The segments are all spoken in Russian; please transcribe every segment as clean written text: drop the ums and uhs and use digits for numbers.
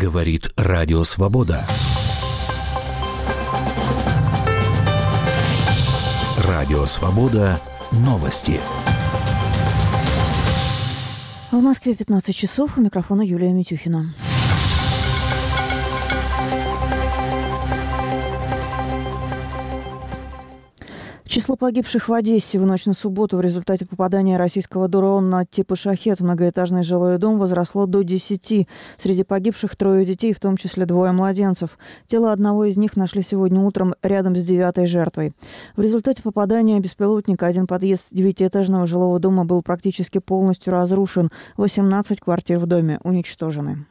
Говорит Радио Свобода. Радио Свобода. Новости. В Москве 15 часов. У микрофона Юлия Митюхина. Число погибших в Одессе в ночь на субботу в результате попадания российского дрона типа «Шахед» в многоэтажный жилой дом возросло до 10. Среди погибших 3 детей, в том числе 2 младенцев. Тело одного из них нашли сегодня утром рядом с 9-й жертвой. В результате попадания беспилотника один подъезд 9-этажного жилого дома был практически полностью разрушен. 18 квартир в доме уничтожены.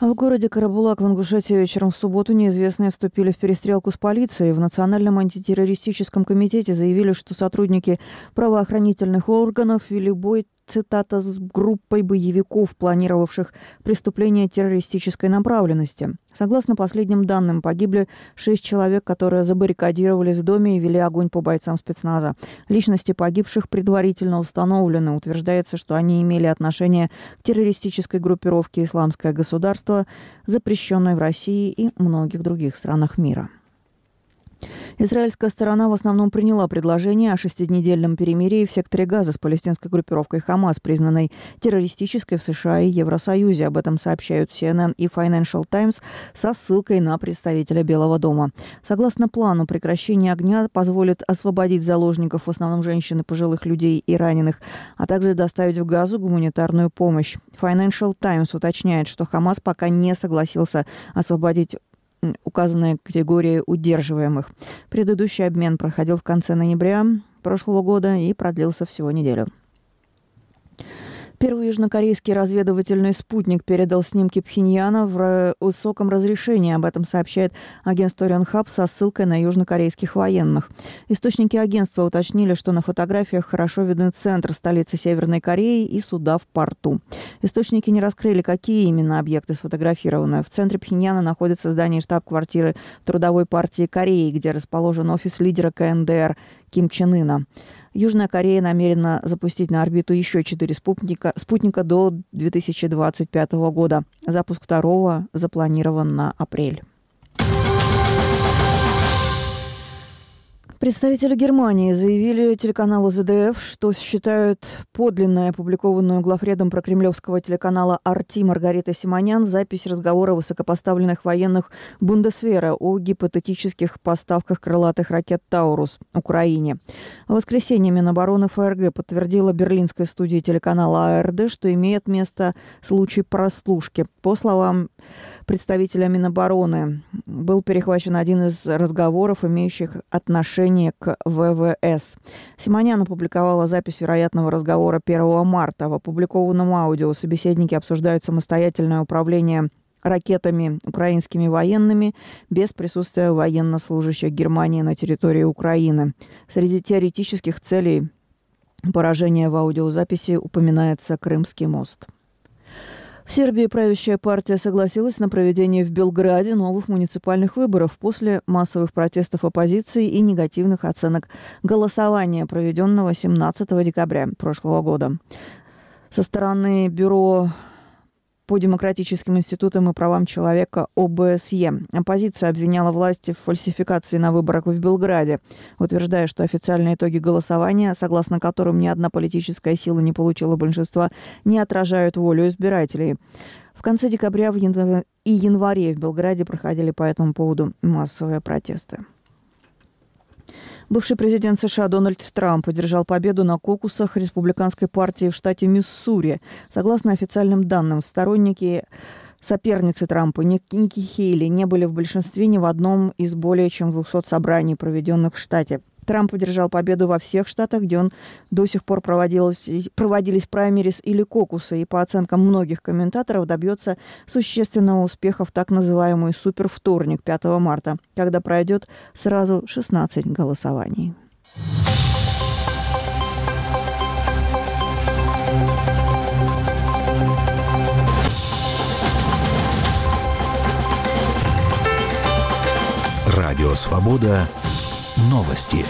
В городе Карабулак в Ингушетии вечером в субботу неизвестные вступили в перестрелку с полицией. В Национальном антитеррористическом комитете заявили, что сотрудники правоохранительных органов вели бой, цитата, «с группой боевиков, планировавших преступления террористической направленности». Согласно последним данным, погибли 6 человек, которые забаррикадировались в доме и вели огонь по бойцам спецназа. Личности погибших предварительно установлены. Утверждается, что они имели отношение к террористической группировке «Исламское государство», запрещенной в России и многих других странах мира. Израильская сторона в основном приняла предложение о 6-недельном перемирии в секторе Газа с палестинской группировкой «Хамас», признанной террористической в США и Евросоюзе. Об этом сообщают CNN и Financial Times со ссылкой на представителя Белого дома. Согласно плану, прекращение огня позволит освободить заложников, в основном женщин и пожилых людей и раненых, а также доставить в Газу гуманитарную помощь. Financial Times уточняет, что «Хамас» пока не согласился освободить указанные категории удерживаемых. Предыдущий обмен проходил в конце ноября прошлого года и продлился всего неделю. Первый южнокорейский разведывательный спутник передал снимки Пхеньяна в высоком разрешении. Об этом сообщает агентство «Рёнхаб» со ссылкой на южнокорейских военных. Источники агентства уточнили, что на фотографиях хорошо видны центр столицы Северной Кореи и суда в порту. Источники не раскрыли, какие именно объекты сфотографированы. В центре Пхеньяна находится здание штаб-квартиры Трудовой партии Кореи, где расположен офис лидера КНДР Ким Чен Ына. Южная Корея намерена запустить на орбиту еще 4 спутника до 2025 года. Запуск второго запланирован на апрель. Представители Германии заявили телеканалу ZDF, что считают подлинной опубликованную главредом прокремлевского телеканала RT Маргарита Симонян запись разговора высокопоставленных военных Бундесвера о гипотетических поставках крылатых ракет «Таурус» Украине. В воскресенье Минобороны ФРГ подтвердила берлинской студии телеканала ARD, что имеет место случай прослушки. По словам представителя Минобороны, был перехвачен один из разговоров, имеющих отношение к ВВС. Симонян опубликовала запись вероятного разговора 1 марта. В опубликованном аудио собеседники обсуждают самостоятельное управление ракетами украинскими военными без присутствия военнослужащих Германии на территории Украины. Среди теоретических целей поражения в аудиозаписи упоминается Крымский мост. В Сербии правящая партия согласилась на проведение в Белграде новых муниципальных выборов после массовых протестов оппозиции и негативных оценок голосования, проведенного 17 декабря прошлого года. Со стороны Бюро по демократическим институтам и правам человека ОБСЕ оппозиция обвиняла власти в фальсификации на выборах в Белграде, утверждая, что официальные итоги голосования, согласно которым ни одна политическая сила не получила большинства, не отражают волю избирателей. В конце декабря и январе в Белграде проходили по этому поводу массовые протесты. Бывший президент США Дональд Трамп одержал победу на кокусах республиканской партии в штате Миссури. Согласно официальным данным, сторонники соперницы Трампа Никки Хейли не были в большинстве ни в одном из более чем 200 собраний, проведенных в штате. Трамп одержал победу во всех штатах, где он до сих пор проводились праймерис или кокусы, и по оценкам многих комментаторов добьется существенного успеха в так называемый супервторник 5 марта, когда пройдет сразу 16 голосований. Радио «Свобода». Новости.